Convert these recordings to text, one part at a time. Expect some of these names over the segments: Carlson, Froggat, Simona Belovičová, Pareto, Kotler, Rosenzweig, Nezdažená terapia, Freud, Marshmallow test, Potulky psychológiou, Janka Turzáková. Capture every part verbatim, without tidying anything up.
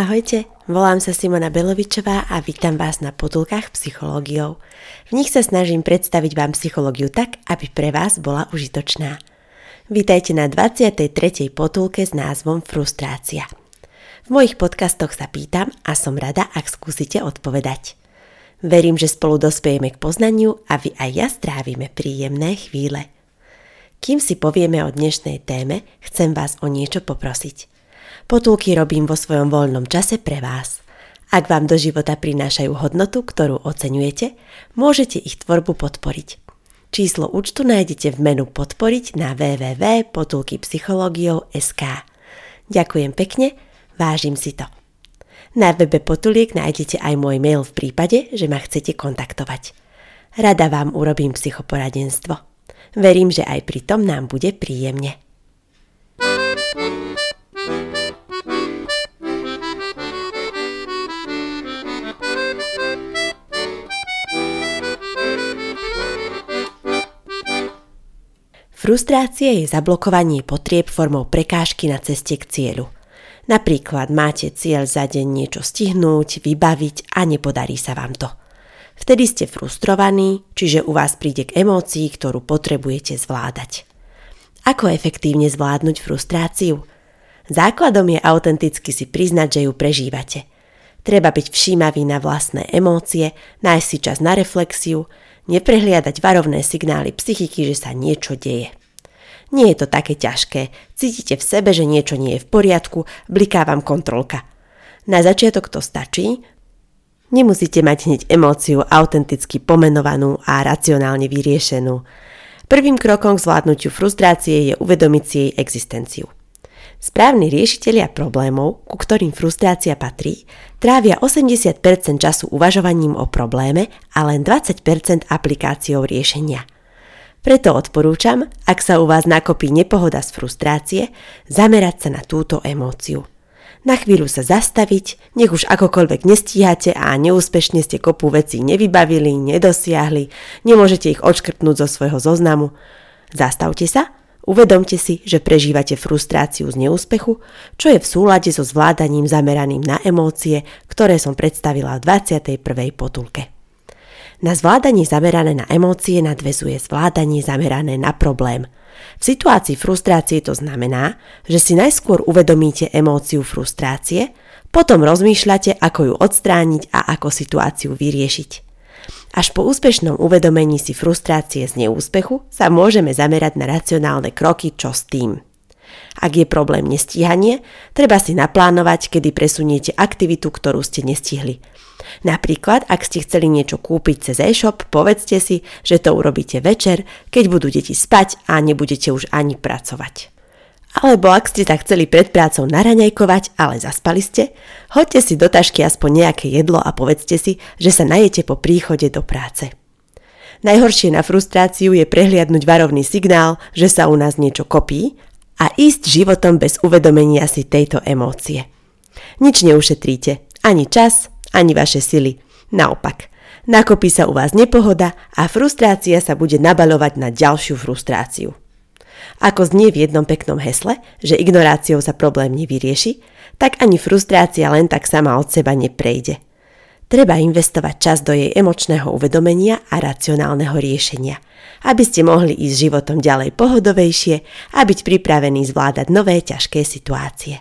Ahojte, volám sa Simona Belovičová a vítam vás na Potulkách psychológiou. V nich sa snažím predstaviť vám psychológiu tak, aby pre vás bola užitočná. Vítajte na dvadsiatej tretej potulke s názvom Frustrácia. V mojich podcastoch sa pýtam a som rada, ak skúsite odpovedať. Verím, že spolu dospejeme k poznaniu a vy aj ja strávime príjemné chvíle. Kým si povieme o dnešnej téme, chcem vás o niečo poprosiť. Potulky robím vo svojom voľnom čase pre vás. Ak vám do života prinášajú hodnotu, ktorú oceňujete, môžete ich tvorbu podporiť. Číslo účtu nájdete v menu Podporiť na w w w bodka potulky psychológiou bodka es ká. Ďakujem pekne, vážim si to. Na webe Potuliek nájdete aj môj mail v prípade, že ma chcete kontaktovať. Rada vám urobím psychoporadenstvo. Verím, že aj pri tom nám bude príjemne. Frustrácia je zablokovanie potrieb formou prekážky na ceste k cieľu. Napríklad máte cieľ za deň niečo stihnúť, vybaviť a nepodarí sa vám to. Vtedy ste frustrovaní, čiže u vás príde k emócii, ktorú potrebujete zvládať. Ako efektívne zvládnuť frustráciu? Základom je autenticky si priznať, že ju prežívate. Treba byť všímavý na vlastné emócie, nájsť si čas na reflexiu, neprehliadať varovné signály psychiky, že sa niečo deje. Nie je to také ťažké, cítite v sebe, že niečo nie je v poriadku, bliká vám kontrolka. Na začiatok to stačí, nemusíte mať hneď emóciu autenticky pomenovanú a racionálne vyriešenú. Prvým krokom k zvládnutiu frustrácie je uvedomiť si jej existenciu. Správni riešitelia problémov, ku ktorým frustrácia patrí, trávia osemdesiat percent času uvažovaním o probléme a len dvadsať percent aplikáciou riešenia. Preto odporúčam, ak sa u vás nakopí nepohoda z frustrácie, zamerať sa na túto emóciu. Na chvíľu sa zastaviť, nech už akokoľvek nestíhate a neúspešne ste kopu vecí nevybavili, nedosiahli, nemôžete ich odškrtnúť zo svojho zoznamu. Zastavte sa, uvedomte si, že prežívate frustráciu z neúspechu, čo je v súlade so zvládaním zameraným na emócie, ktoré som predstavila v dvadsiatej prvej potulke. Na zvládanie zamerané na emócie nadväzuje zvládanie zamerané na problém. V situácii frustrácie to znamená, že si najskôr uvedomíte emóciu frustrácie, potom rozmýšľate, ako ju odstrániť a ako situáciu vyriešiť. Až po úspešnom uvedomení si frustrácie z neúspechu sa môžeme zamerať na racionálne kroky, čo s tým. Ak je problém nestíhanie, treba si naplánovať, kedy presuniete aktivitu, ktorú ste nestihli. Napríklad, ak ste chceli niečo kúpiť cez e-shop, povedzte si, že to urobíte večer, keď budú deti spať a nebudete už ani pracovať. Alebo ak ste sa chceli pred prácou naraňajkovať, ale zaspali ste, hoďte si do tašky aspoň nejaké jedlo a povedzte si, že sa najete po príchode do práce. Najhoršie na frustráciu je prehliadnuť varovný signál, že sa u nás niečo kopí, a ísť životom bez uvedomenia si tejto emócie. Nič neušetríte, ani čas, ani vaše sily. Naopak, nakopí sa u vás nepohoda a frustrácia sa bude nabaľovať na ďalšiu frustráciu. Ako znie v jednom peknom hesle, že ignoráciou sa problém nevyrieši, tak ani frustrácia len tak sama od seba neprejde. Treba investovať čas do jej emočného uvedomenia a racionálneho riešenia, aby ste mohli ísť životom ďalej pohodovejšie a byť pripravení zvládať nové ťažké situácie.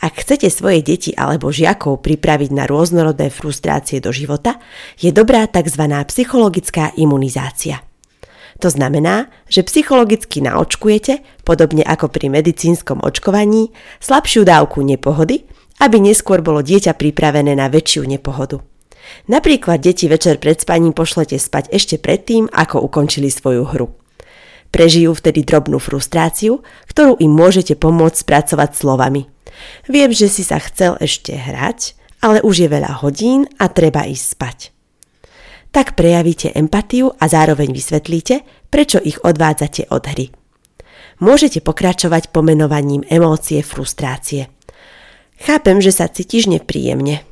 Ak chcete svoje deti alebo žiakov pripraviť na rôznorodné frustrácie do života, je dobrá tzv. Psychologická imunizácia. To znamená, že psychologicky naočkujete, podobne ako pri medicínskom očkovaní, slabšiu dávku nepohody, aby neskôr bolo dieťa pripravené na väčšiu nepohodu. Napríklad deti večer pred spaním pošlete spať ešte predtým, ako ukončili svoju hru. Prežijú vtedy drobnú frustráciu, ktorú im môžete pomôcť spracovať slovami. Viem, že si sa chcel ešte hrať, ale už je veľa hodín a treba ísť spať. Tak prejavíte empatiu a zároveň vysvetlíte, prečo ich odvádzate od hry. Môžete pokračovať pomenovaním emócie frustrácie. Chápem, že sa cítiš nepríjemne.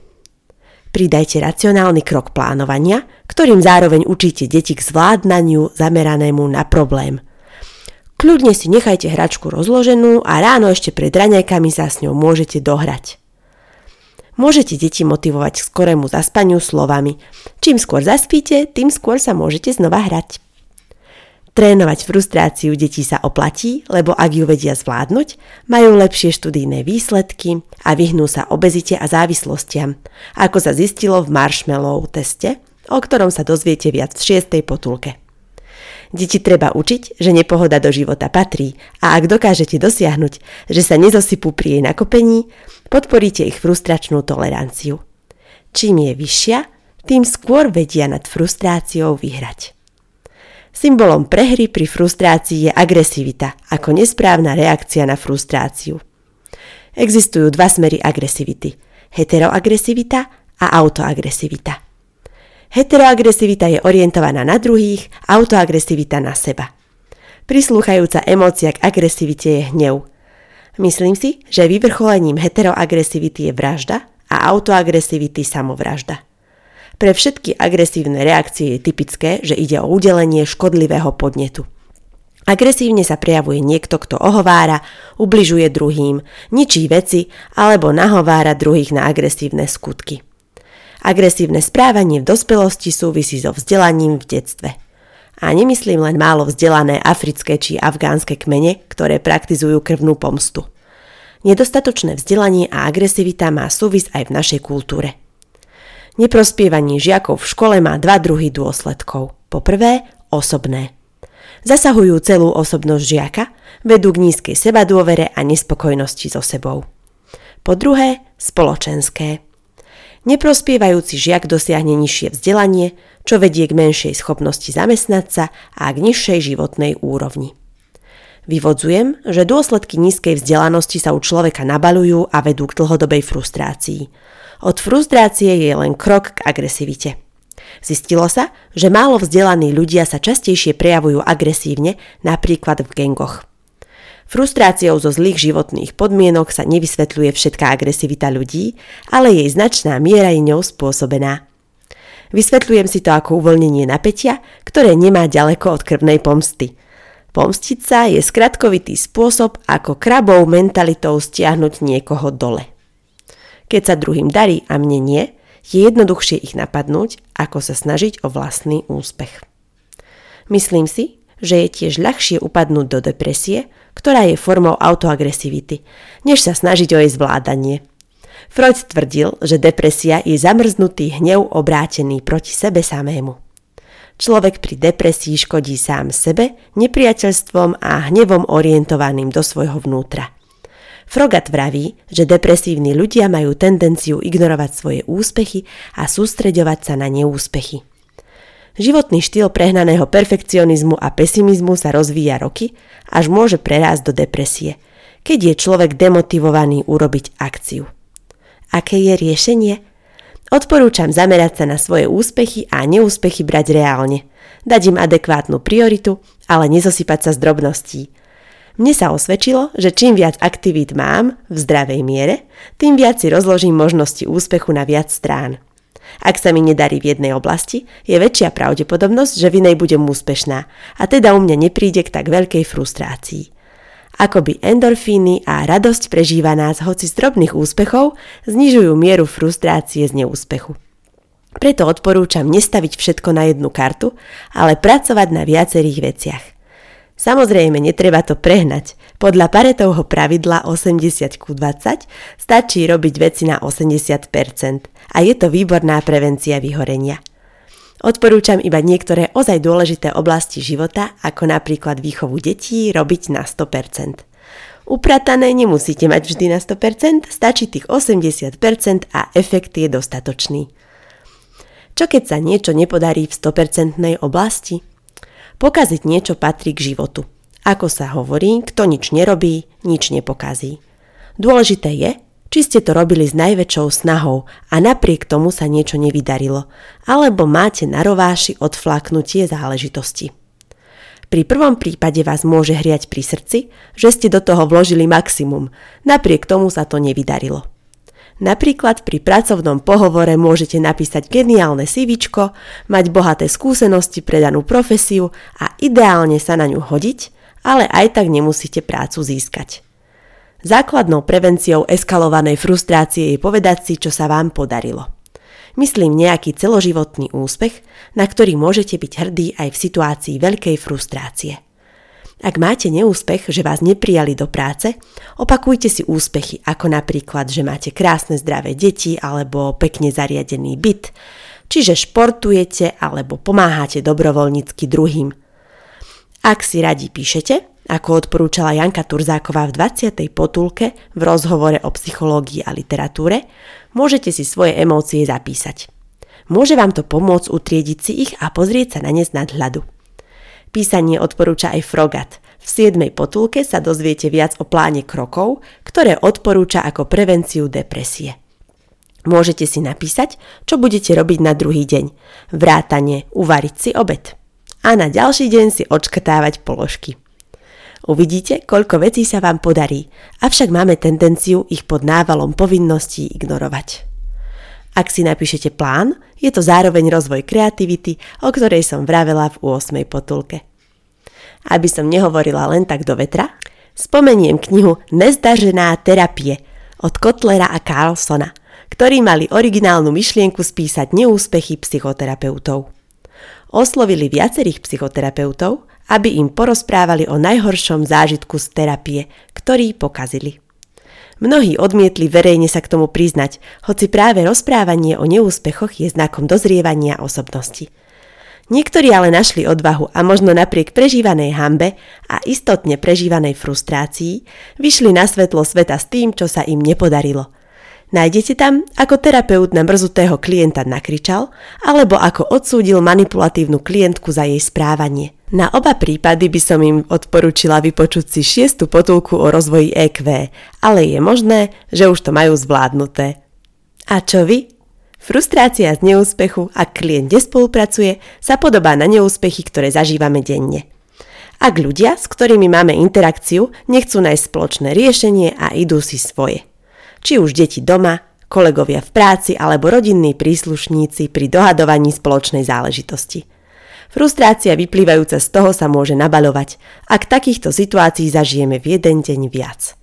Pridajte racionálny krok plánovania, ktorým zároveň učíte deti k zvládnaniu zameranému na problém. Kľudne si nechajte hračku rozloženú a ráno ešte pred raňajkami sa s ňou môžete dohrať. Môžete deti motivovať k skorému zaspaniu slovami. Čím skôr zaspíte, tým skôr sa môžete znova hrať. Trénovať frustráciu detí sa oplatí, lebo ak ju vedia zvládnuť, majú lepšie študijné výsledky a vyhnú sa obezite a závislostiam, ako sa zistilo v Marshmallow teste, o ktorom sa dozviete viac v šiestej potulke. Deti treba učiť, že nepohoda do života patrí a ak dokážete dosiahnuť, že sa nezosypú pri jej nakopení, podporíte ich frustračnú toleranciu. Čím je vyššia, tým skôr vedia nad frustráciou vyhrať. Symbolom prehry pri frustrácii je agresivita ako nesprávna reakcia na frustráciu. Existujú dva smery agresivity – heteroagresivita a autoagresivita. Heteroagresivita je orientovaná na druhých, autoagresivita na seba. Prislúchajúca emócia k agresivite je hnev. Myslím si, že vyvrcholením heteroagresivity je vražda a autoagresivity samovražda. Pre všetky agresívne reakcie je typické, že ide o udelenie škodlivého podnetu. Agresívne sa prejavuje niekto, kto ohovára, ubližuje druhým, ničí veci alebo nahovára druhých na agresívne skutky. Agresívne správanie v dospelosti súvisí so vzdelaním v detstve. A nemyslím len málo vzdelané africké či afgánske kmene, ktoré praktizujú krvnú pomstu. Nedostatočné vzdelanie a agresivita má súvis aj v našej kultúre. Neprospievanie žiakov v škole má dva druhy dôsledkov. Po prvé, osobné. Zasahujú celú osobnosť žiaka, vedú k nízkej sebadôvere a nespokojnosti so sebou. Po druhé, spoločenské. Neprospievajúci žiak dosiahne nižšie vzdelanie, čo vedie k menšej schopnosti zamestnať sa a k nižšej životnej úrovni. Vyvodzujem, že dôsledky nízkej vzdelanosti sa u človeka nabaľujú a vedú k dlhodobej frustrácii. Od frustrácie je len krok k agresivite. Zistilo sa, že málo vzdelaní ľudia sa častejšie prejavujú agresívne, napríklad v gangoch. Frustráciou zo zlých životných podmienok sa nevysvetľuje všetká agresivita ľudí, ale jej značná miera je ňou spôsobená. Vysvetľujem si to ako uvoľnenie napätia, ktoré nemá ďaleko od krvnej pomsty. Pomstiť sa je skratkovitý spôsob, ako krabou mentalitou stiahnuť niekoho dole. Keď sa druhým darí a mne nie, je jednoduchšie ich napadnúť, ako sa snažiť o vlastný úspech. Myslím si, že je tiež ľahšie upadnúť do depresie, ktorá je formou autoagresivity, než sa snažiť o jej zvládanie. Freud tvrdil, že depresia je zamrznutý hnev obrátený proti sebe samému. Človek pri depresii škodí sám sebe, nepriateľstvom a hnevom orientovaným do svojho vnútra. Froggat vraví, že depresívni ľudia majú tendenciu ignorovať svoje úspechy a sústreďovať sa na neúspechy. Životný štýl prehnaného perfekcionizmu a pesimizmu sa rozvíja roky, až môže prerásť do depresie, keď je človek demotivovaný urobiť akciu. Aké je riešenie? Odporúčam zamerať sa na svoje úspechy a neúspechy brať reálne, dať im adekvátnu prioritu, ale nezosypať sa z drobností. Mne sa osvedčilo, že čím viac aktivít mám v zdravej miere, tým viac si rozložím možnosti úspechu na viac strán. Ak sa mi nedarí v jednej oblasti, je väčšia pravdepodobnosť, že v inej budem úspešná a teda u mňa nepríde k tak veľkej frustrácii. Akoby endorfíny a radosť prežíva nás hoci z drobných úspechov znižujú mieru frustrácie z neúspechu. Preto odporúčam nestaviť všetko na jednu kartu, ale pracovať na viacerých veciach. Samozrejme, netreba to prehnať. Podľa Paretovho pravidla osemdesiat ku dvadsať stačí robiť veci na osemdesiat percent a je to výborná prevencia vyhorenia. Odporúčam iba niektoré ozaj dôležité oblasti života, ako napríklad výchovu detí, robiť na sto percent. Upratané nemusíte mať vždy na sto percent, stačí tých osemdesiat percent a efekt je dostatočný. Čo keď sa niečo nepodarí v sto percent oblasti? Pokaziť niečo patrí k životu. Ako sa hovorí, kto nič nerobí, nič nepokazí. Dôležité je, či ste to robili s najväčšou snahou a napriek tomu sa niečo nevydarilo, alebo máte na rováši odflaknutie záležitosti. Pri prvom prípade vás môže hriať pri srdci, že ste do toho vložili maximum, napriek tomu sa to nevydarilo. Napríklad pri pracovnom pohovore môžete napísať geniálne sívičko, mať bohaté skúsenosti pre danú profesiu a ideálne sa na ňu hodiť, ale aj tak nemusíte prácu získať. Základnou prevenciou eskalovanej frustrácie je povedať si, čo sa vám podarilo. Myslím nejaký celoživotný úspech, na ktorý môžete byť hrdí aj v situácii veľkej frustrácie. Ak máte neúspech, že vás neprijali do práce, opakujte si úspechy, ako napríklad, že máte krásne zdravé deti alebo pekne zariadený byt, čiže športujete alebo pomáhate dobrovoľnícky druhým. Ak si radi píšete, ako odporúčala Janka Turzáková v dvadsiatej potulke v rozhovore o psychológii a literatúre, môžete si svoje emócie zapísať. Môže vám to pomôcť utriediť si ich a pozrieť sa na ne z nadhľadu. Písanie odporúča aj Froggat. V siedmej potulke sa dozviete viac o pláne krokov, ktoré odporúča ako prevenciu depresie. Môžete si napísať, čo budete robiť na druhý deň. Vrátane uvariť si obed. A na ďalší deň si odškrtávať položky. Uvidíte, koľko vecí sa vám podarí, avšak máme tendenciu ich pod návalom povinností ignorovať. Ak si napíšete plán, je to zároveň rozvoj kreativity, o ktorej som vravela v ôsmej potulke. Aby som nehovorila len tak do vetra, spomeniem knihu Nezdažená terapie od Kotlera a Carlsona, ktorí mali originálnu myšlienku spísať neúspechy psychoterapeutov. Oslovili viacerých psychoterapeutov, aby im porozprávali o najhoršom zážitku z terapie, ktorý pokazili. Mnohí odmietli verejne sa k tomu priznať, hoci práve rozprávanie o neúspechoch je znakom dozrievania osobnosti. Niektorí ale našli odvahu a možno napriek prežívanej hanbe a istotne prežívanej frustrácii vyšli na svetlo sveta s tým, čo sa im nepodarilo. Nájdete tam, ako terapeut na mrzutého klienta nakričal, alebo ako odsúdil manipulatívnu klientku za jej správanie. Na oba prípady by som im odporúčila vypočuť si šiestu potulku o rozvoji é kvé, ale je možné, že už to majú zvládnuté. A čo vy? Frustrácia z neúspechu, ak klient nespolupracuje, sa podobá na neúspechy, ktoré zažívame denne. Ak ľudia, s ktorými máme interakciu, nechcú nájsť spoločné riešenie a idú si svoje. Či už deti doma, kolegovia v práci alebo rodinní príslušníci pri dohadovaní spoločnej záležitosti. Frustrácia vyplývajúca z toho sa môže nabaľovať, ak takýchto situácií zažijeme v jeden deň viac.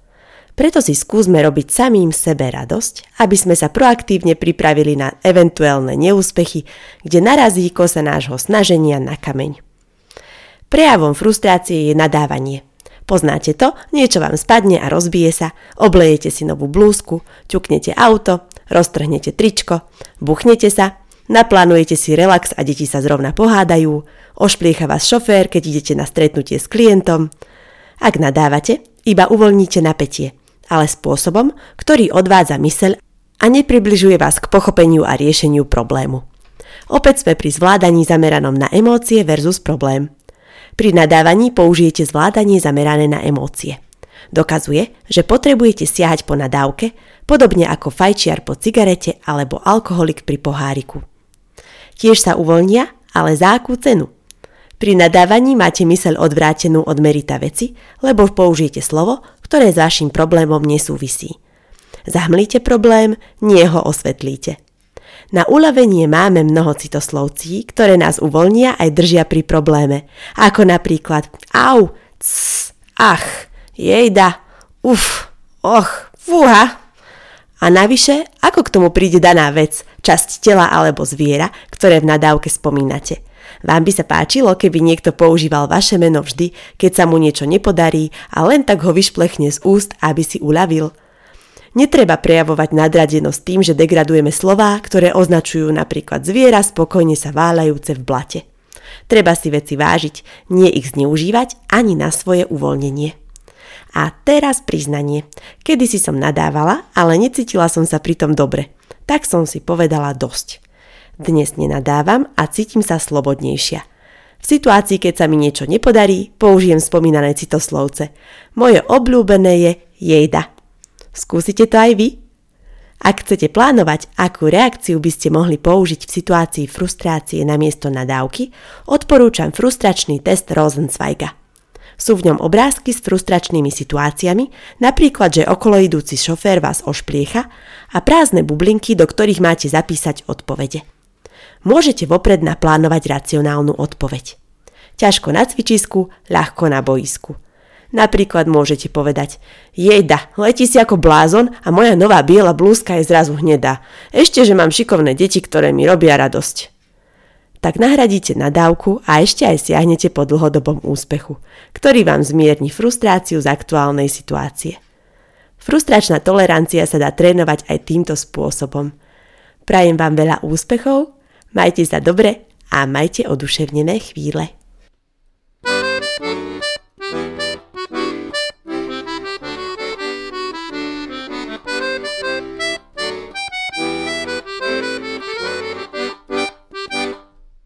Preto si skúsme robiť samým sebe radosť, aby sme sa proaktívne pripravili na eventuálne neúspechy, kde narazí kosa nášho snaženia na kameň. Prejavom frustrácie je nadávanie. Poznáte to? Niečo vám spadne a rozbije sa, oblejete si novú blúzku, ťuknete auto, roztrhnete tričko, buchnete sa, naplánujete si relax a deti sa zrovna pohádajú, ošpliecha vás šofér, keď idete na stretnutie s klientom. Ak nadávate, iba uvoľníte napätie, ale spôsobom, ktorý odvádza myseľ a nepribližuje vás k pochopeniu a riešeniu problému. Opäť sme pri zvládaní zameranom na emócie versus problém. Pri nadávaní použijete zvládanie zamerané na emócie. Dokazuje, že potrebujete siahať po nadávke, podobne ako fajčiar po cigarete alebo alkoholik pri poháriku. Tiež sa uvoľnia, ale za akú cenu? Pri nadávaní máte myseľ odvrátenú od merita veci, lebo použijete slovo, ktoré s vašim problémom nesúvisí. Zahmlíte problém, nie ho osvetlíte. Na uľavenie máme mnoho citoslovcí, ktoré nás uvoľnia aj držia pri probléme, ako napríklad au, cs, ach, jejda, uf, och, fúha. A navyše, ako k tomu príde daná vec, časť tela alebo zviera, ktoré v nadávke spomínate. Vám by sa páčilo, keby niekto používal vaše meno vždy, keď sa mu niečo nepodarí a len tak ho vyšplechne z úst, aby si uľavil. Netreba prejavovať nadradenosť tým, že degradujeme slová, ktoré označujú napríklad zviera spokojne sa váľajúce v blate. Treba si veci vážiť, nie ich zneužívať ani na svoje uvoľnenie. A teraz priznanie. Kedysi som nadávala, ale necítila som sa pritom dobre. Tak som si povedala dosť. Dnes nenadávam a cítim sa slobodnejšia. V situácii, keď sa mi niečo nepodarí, použijem spomínané citoslovce. Moje obľúbené je jejda. Skúsite to aj vy? Ak chcete plánovať, akú reakciu by ste mohli použiť v situácii frustrácie namiesto nadávky, odporúčam frustračný test Rosenzweiga. Sú v ňom obrázky s frustračnými situáciami, napríklad, že okoloidúci šofér vás ošpliecha a prázdne bublinky, do ktorých máte zapísať odpovede. Môžete vopred naplánovať racionálnu odpoveď. Ťažko na cvičisku, ľahko na boisku. Napríklad môžete povedať: Jejda, letí si ako blázon a moja nová biela blúzka je zrazu hnedá. Ešte, že mám šikovné deti, ktoré mi robia radosť. Tak nahradíte nadávku a ešte aj siahnete po dlhodobom úspechu, ktorý vám zmierni frustráciu z aktuálnej situácie. Frustračná tolerancia sa dá trénovať aj týmto spôsobom. Prajem vám veľa úspechov, majte sa dobre a majte oduševnené chvíle.